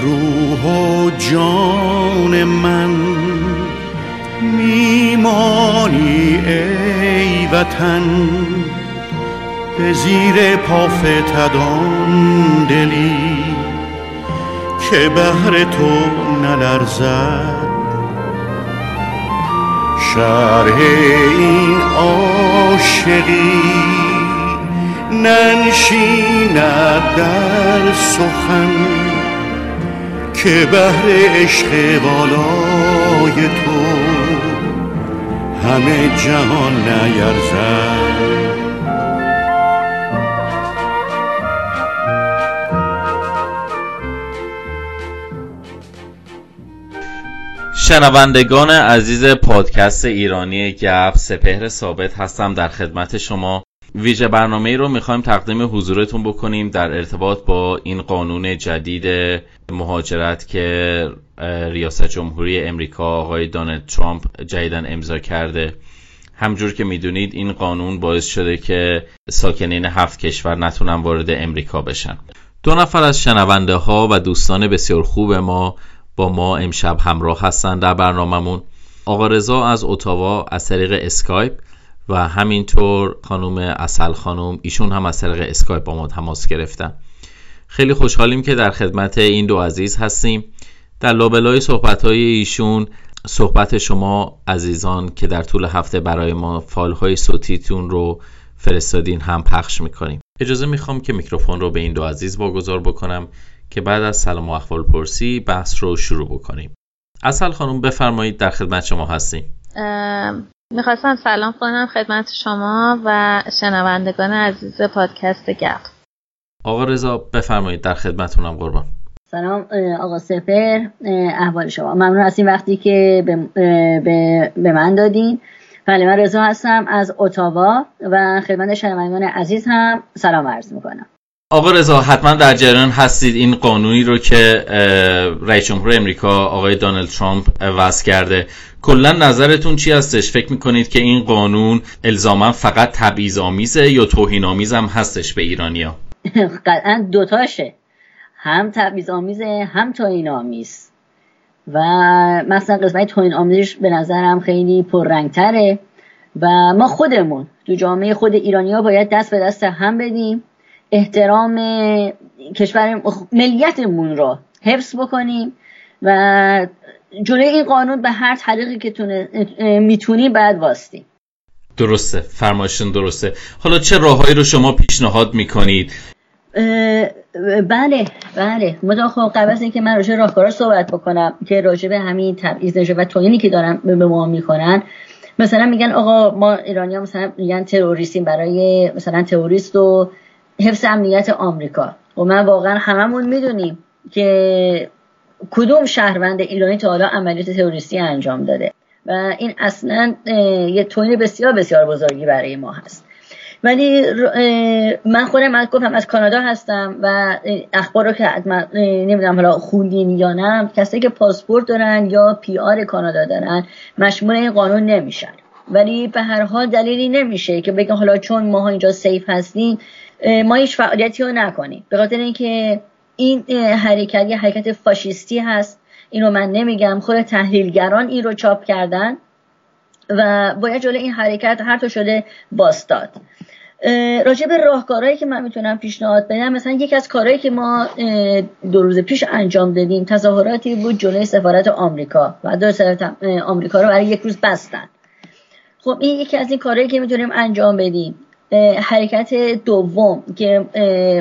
روح و جان من میمانی ای وطن، به زیر پافتدان دلی که بهر تو نلرزد شرح این عاشقی، ننشیند در سخن که بهر عشق والای تو همه جهان نیرزد. شنوندگان عزیز پادکست ایرانی گپ، سپهر ثابت هستم در خدمت شما. ویژه برنامه‌ای رو می‌خوایم تقدیم حضورتون بکنیم در ارتباط با این قانون جدید مهاجرت که ریاست جمهوری امریکا آقای دونالد ترامپ جدیداً امضا کرده. همجور که می‌دونید این قانون باعث شده که ساکنین 7 کشور نتونن وارد امریکا بشن. 2 نفر از شنونده‌ها و دوستان بسیار خوب ما با ما امشب همراه هستن در برنامه‌مون. آقا رضا از اتاوا از طریق اسکایپ و همینطور خانم عسل خانم، ایشون هم از طریق اسکایپ با ما تماس گرفتن. خیلی خوشحالیم که در خدمت این 2 عزیز هستیم. در لابلای صحبت‌های ایشون، صحبت شما عزیزان که در طول هفته برای ما فایل‌های صوتیتون رو فرستادین هم پخش می‌کنیم. اجازه می‌خوام که میکروفون رو به این 2 عزیز واگذار بکنم که بعد از سلام و احوال پرسی بحث رو شروع بکنیم. عسل خانم بفرمایید، در خدمت شما هستیم. میخواستم سلام کنم خدمت شما و شنوندگان عزیز پادکست گپ. آقا رضا بفرمایید، در خدمتونم قربان. سلام آقا سپر، احوال شما؟ ممنون از این وقتی که به من دادین. بله، من رضا هستم از اتاوا و خدمت شنوندگان عزیز هم سلام عرض میکنم. آقا رضا حتما در جریان هستید این قانونی رو که رئیس جمهور امریکا آقای دونالد ترامپ وضع کرده. کلا نظرتون چی هستش؟ فکر میکنید که این قانون الزاما فقط تبعیض‌آمیزه یا توهین‌آمیز هم هستش به ایرانی‌ها؟ قطعاً دوتاشه، هم تبعیض‌آمیزه هم توهین‌آمیز. و مثلا قسمت توهین‌آمیزش به نظرم خیلی پررنگ‌تره و ما خودمون تو جامعه خود ایرانی‌ها باید دست به دست هم بدیم، احترام کشور ملیتمون را حفظ بکنیم و جلوی این قانون به هر طریقی که میتونیم باید واسطیم. درسته، فرمایشون درسته. حالا چه راههایی رو شما پیشنهاد میکنید؟ بله مداخل قبل از اینکه من راجع راهکارا صحبت بکنم که راجع به همین تبعیض نشه و توهینی که دارن به ما میکنن، مثلا میگن آقا ما ایرانی ها مثلا میگن تروریستیم برای مثلا تروریست و حفظ امنیت آمریکا. و من واقعا هممون میدونیم که کدوم شهروند ایرانی تا حالا عملیات تروریستی انجام داده و این اصلا یه توهین بسیار بسیار بزرگی برای ما هست. ولی من خودم گفتم از کانادا هستم و اخبار رو که نمیدونم حالا خوندین یا نه، کسایی که پاسپورت دارن یا پی آر کانادا دارن مشمول این قانون نمیشن. ولی به هر حال دلیلی نمیشه که بگن حالا چون ما ها اینجا سیف هستیم ما هیچ فعالیتی رو نکنیم، به خاطر اینکه این حرکت یه حرکت فاشیستی هست. اینو من نمیگم، خود تحلیلگران این رو چاپ کردن و باید جلوی این حرکت هر طور شده وایستاد. راجع به راهکارهایی که من میتونم پیشنهاد بدم، مثلا یکی از کارهایی که ما 2 روز پیش انجام دادیم تظاهراتی بود جلوی سفارت آمریکا و در سفارت آمریکا رو برای 1 روز بستن. خب این یکی از این کارهایی که میتونیم انجام بدیم. حرکت دوم که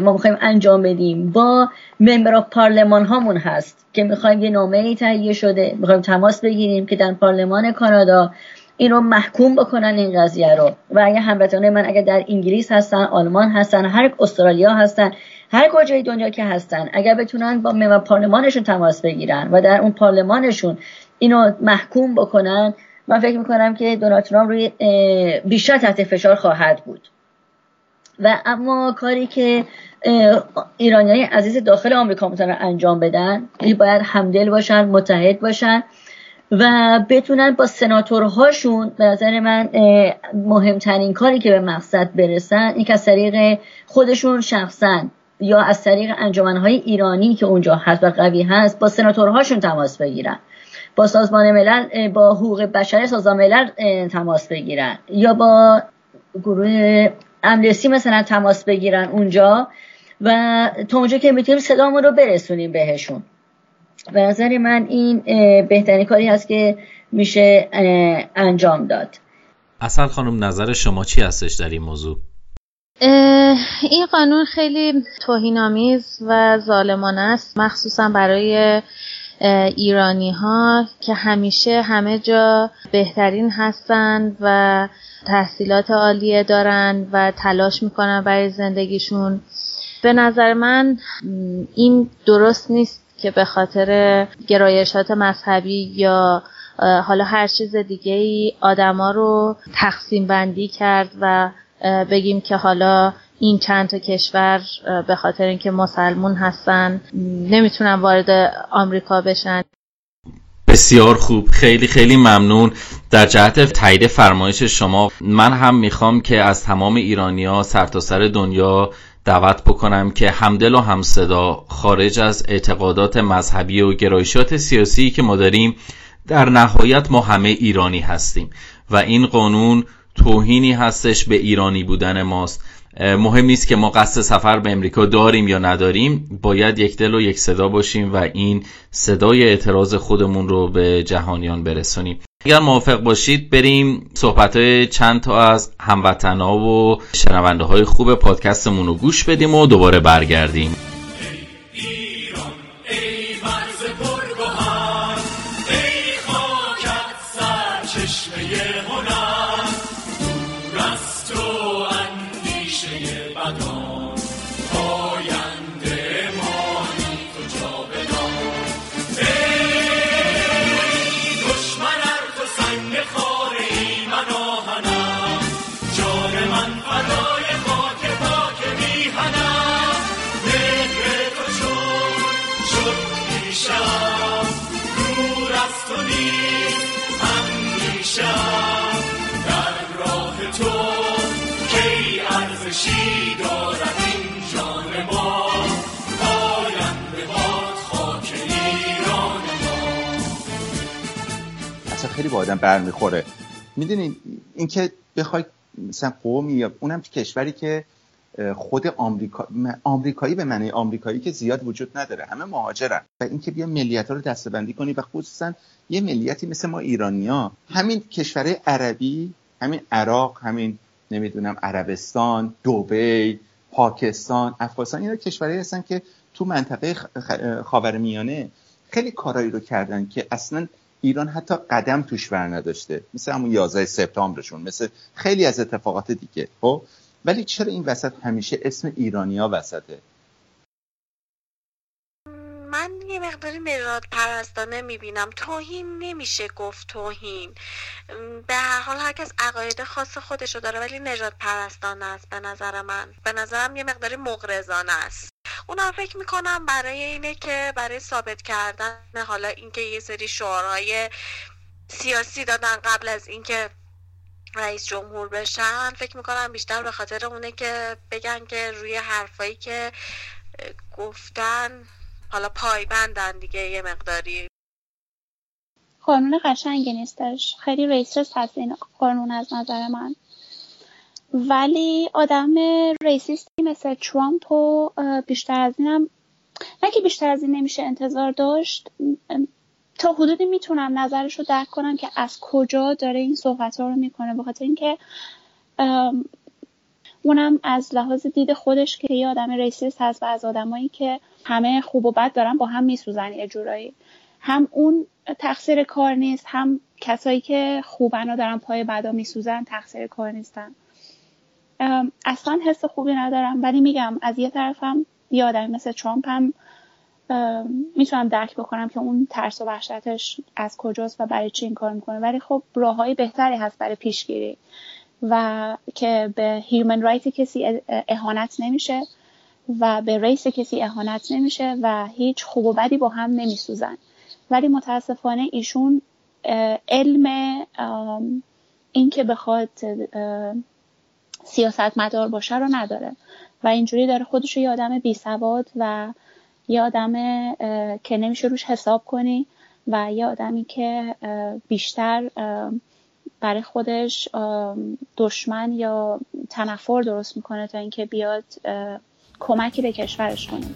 ما میخوایم انجام بدیم با ممبران پارلمان هامون هست که میخوایم یه نامه‌ای تهیه شده میخوایم تماس بگیریم که در پارلمان کانادا این رو محکوم بکنن این قضیه رو. و اگه هموطنان من اگر در انگلیس هستن، آلمان هستن، هر استرالیا هستن، هر کجای دنیا که هستن، اگر بتونن با ممبران پارلمانشون تماس بگیرن و در اون پارلمانشون اینو محکوم بکنن، من فکر میکنم که دونالد ترامپ روی بیشتر تحت فشار خواهد بود. و اما کاری که ایرانیان عزیز داخل آمریکا میتونن انجام بدن، باید همدل باشن، متحد باشن و بتونن با سناتورهاشون، به نظر من مهمترین کاری که به مقصد برسن این که از طریق خودشون شخصا یا از طریق انجمن‌های ایرانی که اونجا هست و قوی هست با سناتورهاشون تماس بگیرن، با سازمان ملل، با حقوق بشر سازمان ملل تماس بگیرن، یا با گروه امنیتی مثلا تماس بگیرن اونجا و تا اونجا که میتونیم صدامون رو برسونیم بهشون. به نظر من این بهترین کاری هست که میشه انجام داد. اصل خانم نظر شما چی هستش در این موضوع؟ این قانون خیلی توهین‌آمیز و ظالمانه است، مخصوصا برای ایرانی ها که همیشه همه جا بهترین هستند و تحصیلات عالیه دارن و تلاش میکنن برای زندگیشون. به نظر من این درست نیست که به خاطر گرایشات مذهبی یا حالا هر چیز دیگه ای آدم ها رو تقسیم بندی کرد و بگیم که حالا این چند تا کشور به خاطر اینکه مسلمون هستن نمیتونن وارد آمریکا بشن. بسیار خوب، خیلی خیلی ممنون. در جهت تایید فرمایش شما، من هم میخوام که از تمام ایرانی‌ها سرتاسر دنیا دعوت بکنم که همدل و همصدا خارج از اعتقادات مذهبی و گرایشات سیاسی که ما داریم، در نهایت ما همه ایرانی هستیم و این قانون توهینی هستش به ایرانی بودن ماست. مهم نیست که ما قصد سفر به امریکا داریم یا نداریم، باید یک دل و یک صدا باشیم و این صدای اعتراض خودمون رو به جهانیان برسونیم. اگر موافق باشید بریم صحبت‌های چند تا از هموطن‌ها و شنونده‌های خوب پادکستمون رو گوش بدیم و دوباره برگردیم. خیلی با آدم برمیخوره. میدونین اینکه بخوای مثلا قومی یا اونم تو کشوری که خود آمریکایی به معنی آمریکایی که زیاد وجود نداره، همه مهاجرن، و اینکه بیا ملیت‌ها رو دسته‌بندی کنی و خصوصا یه ملیتی مثل ما ایرانی‌ها، همین کشورهای عربی، همین عراق، همین نمیدونم عربستان، دبی، پاکستان، افغانستان، اینا کشورایی هستن که تو منطقه خاورمیانه خیلی کارایی رو کردن که اصلاً ایران حتی قدم توش ور نداشته، مثل همون 11 سپتامبرشون، مثل خیلی از اتفاقات دیگه. خب ولی چرا این وسط همیشه اسم ایرانیا وسطه؟ من یه مقداری مزاج پرستانه میبینم. توهین نمیشه گفت توهین، به هر حال هر کس عقاید خاص خودشو داره، ولی نژاد پرستانه است به نظر من. به نظرم یه مقداری مغرضانه است. اونا فکر میکنم برای اینه که برای ثابت کردن حالا اینکه یه سری شعارهای سیاسی دادن قبل از اینکه رئیس جمهور بشن، فکر میکنم بیشتر به خاطر اونه که بگن که روی حرفایی که گفتن حالا پایبندن دیگه یه مقداری. قانون قشنگی نیستش، خیلی ریسیست هست این قانون از نظر من، ولی آدم ریسیستی مثل ترامپ و بیشتر از اینم نه که بیشتر از این نمیشه انتظار داشت. تا حدودی میتونم نظرش رو درک کنم که از کجا داره این صحبت‌ها رو میکنه، بخاطر اینکه اونم از لحاظ دید خودش که یه آدم ریسیست هست و از آدمایی که همه خوب و بد دارن با هم میسوزن یه جورایی، هم اون تقصیر کار نیست، هم کسایی که خوبن و دارن پای بدا میسوزن تقصیر کار نیستن. اصلا حس خوبی ندارم، ولی میگم از یه طرفم یه آدمی مثل ترامپ هم میتونم درک بکنم که اون ترس و وحشتش از کجاست و برای چی این کار میکنه، ولی خب راههای بهتری هست برای پیشگیری و که به هیومن رایت کسی اهانت نمیشه و به ریس کسی اهانت نمیشه و هیچ خوب و بدی با هم نمیسوزن. ولی متاسفانه ایشون علم این که بخواد سیاستمدار باشه رو نداره و اینجوری داره خودش رو یه آدم بیسواد و یه آدم که نمیشه روش حساب کنی و یه آدمی که بیشتر برای خودش دشمن یا تنفر درست میکنه تا اینکه بیاد کمکی به کشورش کنه.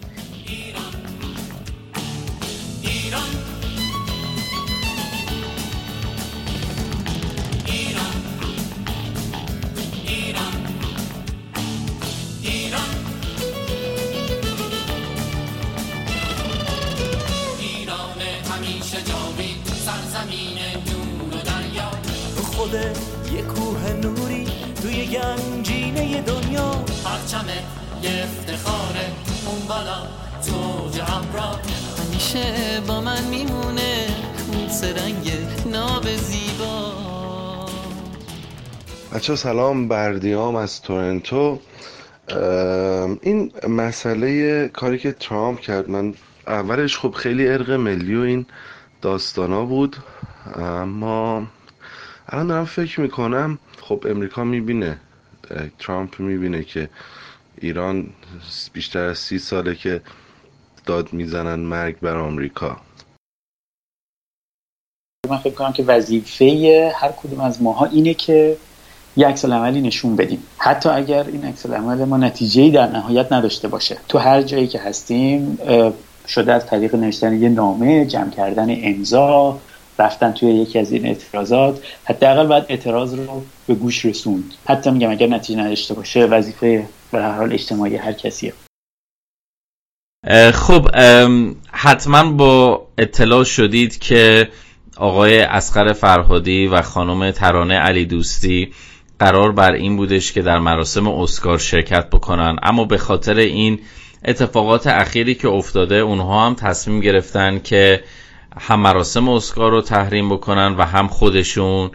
یه کوه نوری توی گنجینه دنیا، پرچم یه افتخاره اون بالا تو جهان را، همیشه با من میمونه اون سرنگ ناب زیبا. بچه سلام، بردیام از تورنتو. این مسئله کاری که ترامپ کرد، من اولش خب خیلی ارق ملی و این داستانا بود، اما الان دارم فکر میکنم خب امریکا میبینه، ترامپ میبینه که ایران بیشتر از 30 ساله که داد میزنن مرگ بر آمریکا. من فکر میکنم که وظیفه هر کدوم از ماها اینه که یه عکس‌العملی نشون بدیم، حتی اگر این عکس‌العمل ما نتیجه‌ای در نهایت نداشته باشه. تو هر جایی که هستیم، شده از طریق نوشتن یه نامه، جمع کردن امضا، رفتن توی یکی از این اعتراضات، حداقل باید اعتراض رو به گوش رسوند. حتی میگم اگر نتیجه نداشته باشه، وظیفه به هر حال اجتماعی هر کسیه. خب حتما با اطلاع شدید که آقای اصغر فرهادی و خانم ترانه علیدوستی قرار بر این بودش که در مراسم اسکار شرکت بکنن، اما به خاطر این اتفاقات اخیری که افتاده اونها هم تصمیم گرفتن که هم مراسم اسکار رو تحریم بکنن و هم خودشون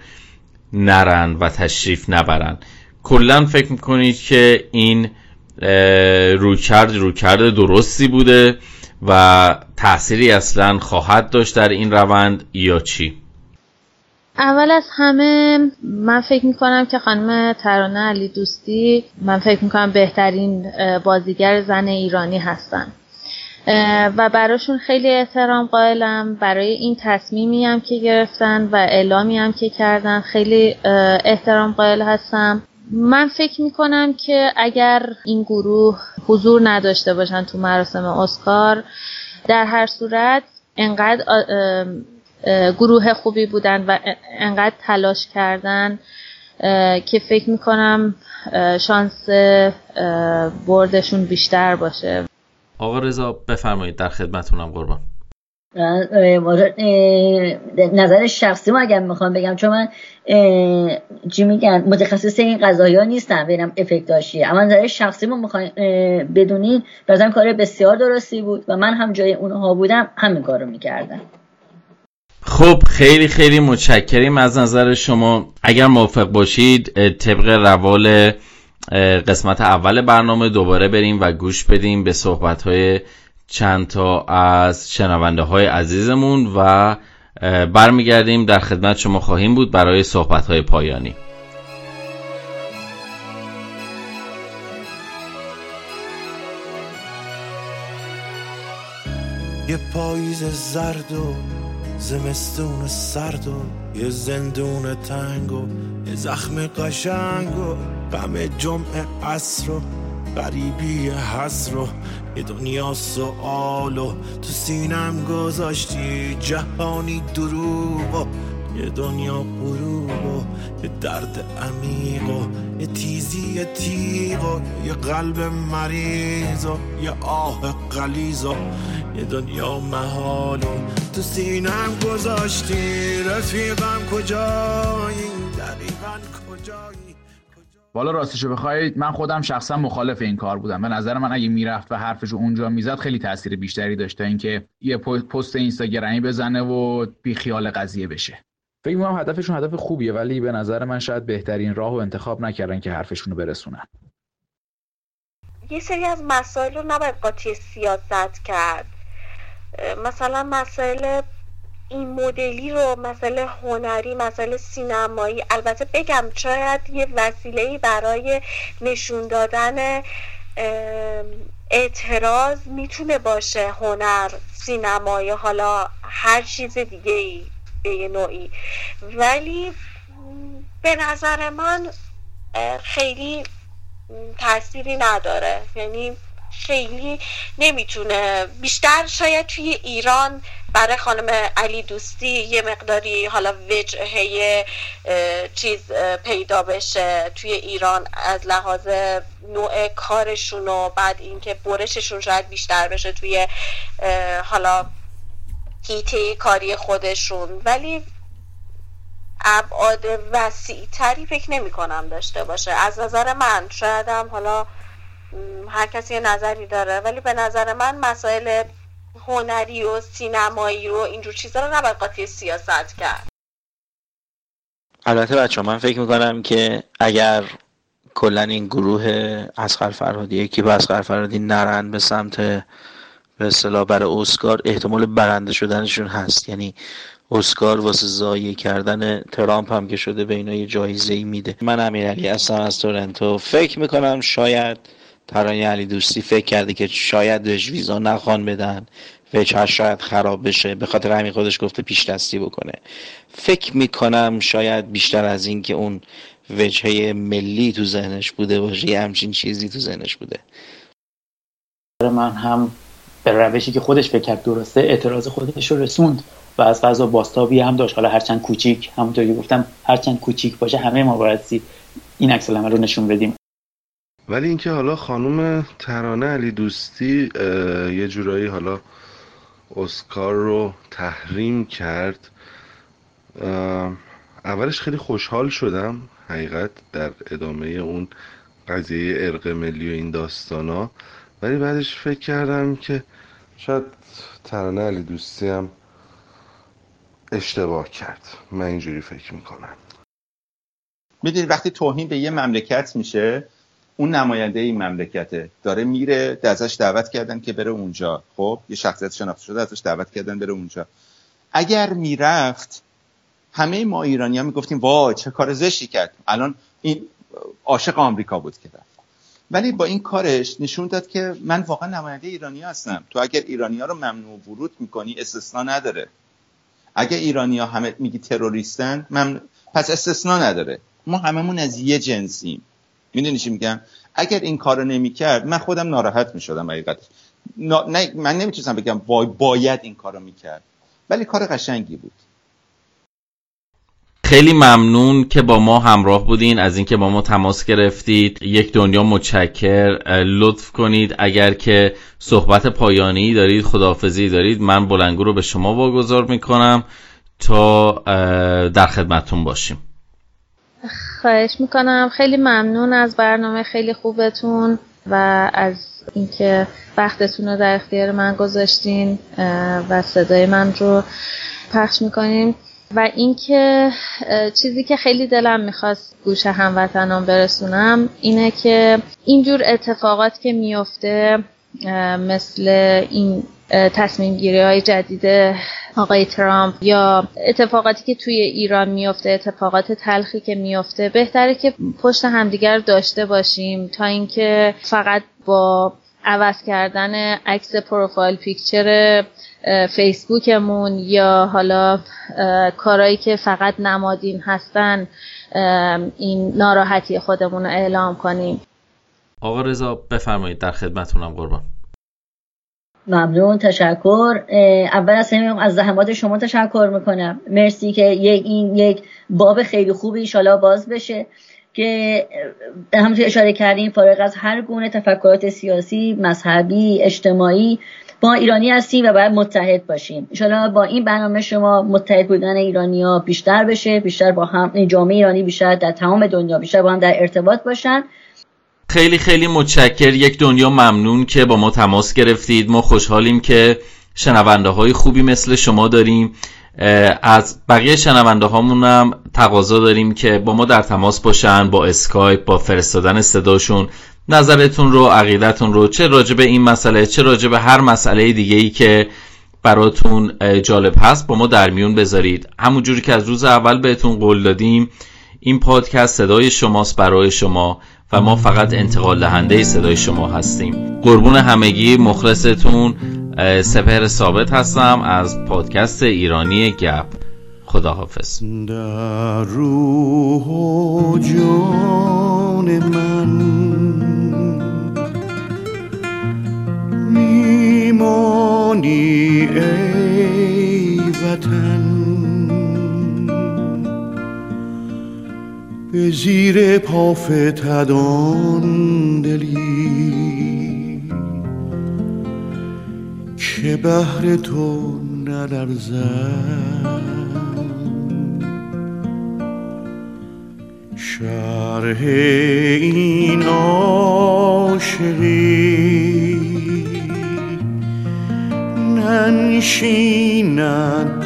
نرن و تشریف نبرن. کلن فکر میکنید که این رویکرد درستی بوده و تأثیری اصلا خواهد داشت در این روند یا چی؟ اول از همه من فکر میکنم که خانم ترانه علیدوستی، من فکر میکنم بهترین بازیگر زن ایرانی هستن و براشون خیلی احترام قائلم. برای این تصمیمی هم که گرفتن و اعلامی هم که کردن خیلی احترام قائل هستم. من فکر میکنم که اگر این گروه حضور نداشته باشن تو مراسم اسکار، در هر صورت انقدر گروه خوبی بودن و انقدر تلاش کردن که فکر میکنم شانس بردشون بیشتر باشه. آقا رضا بفرمایید، در خدمتونم قربان. نظر شخصی ما اگر میخوام بگم، چون من چی میگن متخصص این قضایی ها نیستم ببینم افکتاش چیه، اما نظر شخصی ما میخوام بدونین، بازم کار بسیار درستی بود و من هم جای اونها بودم همین کارو میکردم. خب خیلی خیلی متشکریم از نظر شما. اگر موافق باشید طبق روال قسمت اول برنامه دوباره بریم و گوش بدیم به صحبت‌های چند تا از شنونده‌های عزیزمون و برمیگردیم در خدمت شما خواهیم بود برای صحبت‌های پایانی. یه پاییز زرد و زمستون سرد و یه زندون تنگ و یه زخم قشنگ و غم جمعه عصر و غریبی حسر و یه دنیا سؤال و تو سینم گذاشتی جهانی دروب و یه دنیا غروب و یه درد عمیق و یه تیزی یه تیغ و یه قلب مریض و یه آه غلیظ و یه دنیا محال و تو سینم گذاشتی رفیقم کجایی دقیقا کجایی. والا راستشو بخواید من خودم شخصا مخالف این کار بودم. به نظر من اگه میرفت و حرفشو اونجا میزد خیلی تاثیر بیشتری داشت تا اینکه یه پست اینستاگرامی بزنه و بی خیال قضیه بشه. فکر می‌کنم هدفشون هدف خوبیه، ولی به نظر من شاید بهترین راهو انتخاب نکردن که حرفشون رو برسونن. یه سری از مسائل رو نباید قاطی سیاست کرد. مثلا مسائل این مدلی رو، مسئله هنری، مسئله سینمایی، البته بگم شاید یه وسیله‌ای برای نشون دادن اعتراض میتونه باشه هنر، سینما یا حالا هر چیز دیگه ای به یه نوعی، ولی به نظر من خیلی تأثیری نداره، یعنی خیلی نمیتونه، بیشتر شاید توی ایران برای خانم علیدوستی یه مقداری حالا وجهه چیز پیدا بشه توی ایران از لحاظ نوع کارشون و بعد اینکه برششون شاید بیشتر بشه توی حالا هیته کاری خودشون، ولی ابعاد وسیع تری فکر نمی کنم داشته باشه. از نظر من شاید هم حالا هر کسی نظری داره، ولی به نظر من مسائل هنری و سینمایی و اینجور چیزا رو نباید قاطی سیاست کرد. البته بچه‌ها من فکر میکنم که اگر کلا این گروه اصغر فرهادی، یکی با اصغر فرهادی نرن به سمت به اصطلاح برای اسکار، احتمال برنده شدنشون هست. یعنی اسکار واسه ضایع کردن ترامپ هم که شده به اینا یه جایزه‌ای میده. من امیرعلی هستم از تورنتو. فکر میکنم شاید ترانه علیدوستی فکر کرده که شاید بهش ویزا نخوان بدن، وجهش شاید خراب بشه، به خاطر همین خودش گفته پیش دستی بکنه. فکر میکنم شاید بیشتر از این که اون وجهه ملی تو ذهنش بوده باشه، یه همچین چیزی تو ذهنش بوده. من هم به روشی که خودش فکر کرد درسته اعتراض خودش رو رسوند و از قضا باستابی هم داشت، حالا هرچند کوچیک، همونطور که گفتم هرچند کوچیک باشه همه ما باید این عکس العمل رو نشون بدیم. ولی اینکه حالا خانم ترانه علیدوستی یه جورایی حالا اسکار رو تحریم کرد، اولش خیلی خوشحال شدم حقیقت در ادامه اون قضیه ارق ملی و این داستانا، ولی بعدش فکر کردم که شاید ترانه علیدوستی هم اشتباه کرد. من اینجوری فکر میکنم. میدونی وقتی توهین به یه مملکت میشه، اون نماینده این مملکته، داره میره، ازش دعوت کردن که بره اونجا، خب یه شخصیت شناخته شده ازش دعوت کردن بره اونجا. اگر میرفت همه ما ایرانی‌ها میگفتیم وای چه کار زشتی کرد، الان این عاشق آمریکا بود که رفت. ولی با این کارش نشون داد که من واقعا نماینده ایرانی‌ها هستم. تو اگر ایرانی‌ها رو ممنوع ورود می‌کنی استثنا نداره. اگر ایرانی‌ها همه میگی تروریستن پس استثنا نداره. ما هممون از یه جنسیم. میدونی چی میگم؟ اگر این کارو نمیکرد من خودم ناراحت میشدم حقیقتش. نه من نمیتونم بگم باید این کارو میکرد، ولی کار قشنگی بود. خیلی ممنون که با ما همراه بودین، از اینکه با ما تماس گرفتید. یک دنیا متشکر. لطف کنید اگر که صحبت پایانی دارید، خداحافظی دارید، من بلنگو رو به شما واگذار میکنم تا در خدمتتون باشیم. خواهش میکنم. خیلی ممنون از برنامه خیلی خوبتون و از اینکه وقتتون رو در اختیار من گذاشتین و صدای من رو پخش میکنیم. و اینکه چیزی که خیلی دلم میخواست گوش هموطنان برسونم اینه که اینجور اتفاقات که میفته، مثل این تصمیم گیری های جدید آقای ترامپ یا اتفاقاتی که توی ایران میفته، اتفاقات تلخی که میفته، بهتره که پشت همدیگر داشته باشیم تا اینکه فقط با عوض کردن عکس پروفایل پیکچر فیسبوکمون یا حالا کارهایی که فقط نمادین هستن این ناراحتی خودمون رو اعلام کنیم. آقا رضا بفرمایید، در خدمتونم قربان. ممنون، تشکر. اول از همه از زحمات شما تشکر میکنم. مرسی که این یک باب خیلی خوبی انشالله باز بشه که همونطور اشاره کردیم فارغ از هر گونه تفکرات سیاسی، مذهبی، اجتماعی با ایرانی هستیم و باید متحد باشیم. انشالله با این برنامه شما متحد بودن ایرانی ها بیشتر بشه، بیشتر با هم جامعه ایرانی بیشتر در تمام دنیا بیشتر با هم در ارتباط باشن. خیلی خیلی متشکر. یک دنیا ممنون که با ما تماس گرفتید. ما خوشحالیم که شنونده های خوبی مثل شما داریم. از بقیه شنونده هامون هم تقاضا داریم که با ما در تماس باشن، با اسکایپ، با فرستادن صداشون، نظرتون رو، عقیدتون رو، چه راجع به این مسئله چه راجع به هر مسئله دیگه‌ای که براتون جالب هست با ما در میون بذارید. همون جوری که از روز اول بهتون قول دادیم این پادکست صدای شماست برای شما و ما فقط انتقال دهنده صدای شما هستیم. قربون همگی مخلصتون سپهر ثابت هستم از پادکست ایرانی گپ. خداحافظ. در روح و جان من میمانی ای وطن، به زیر پافتدان دلی که بهر تو نلرزد. شرح این عاشقی ننشیند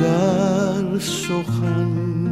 در سخن،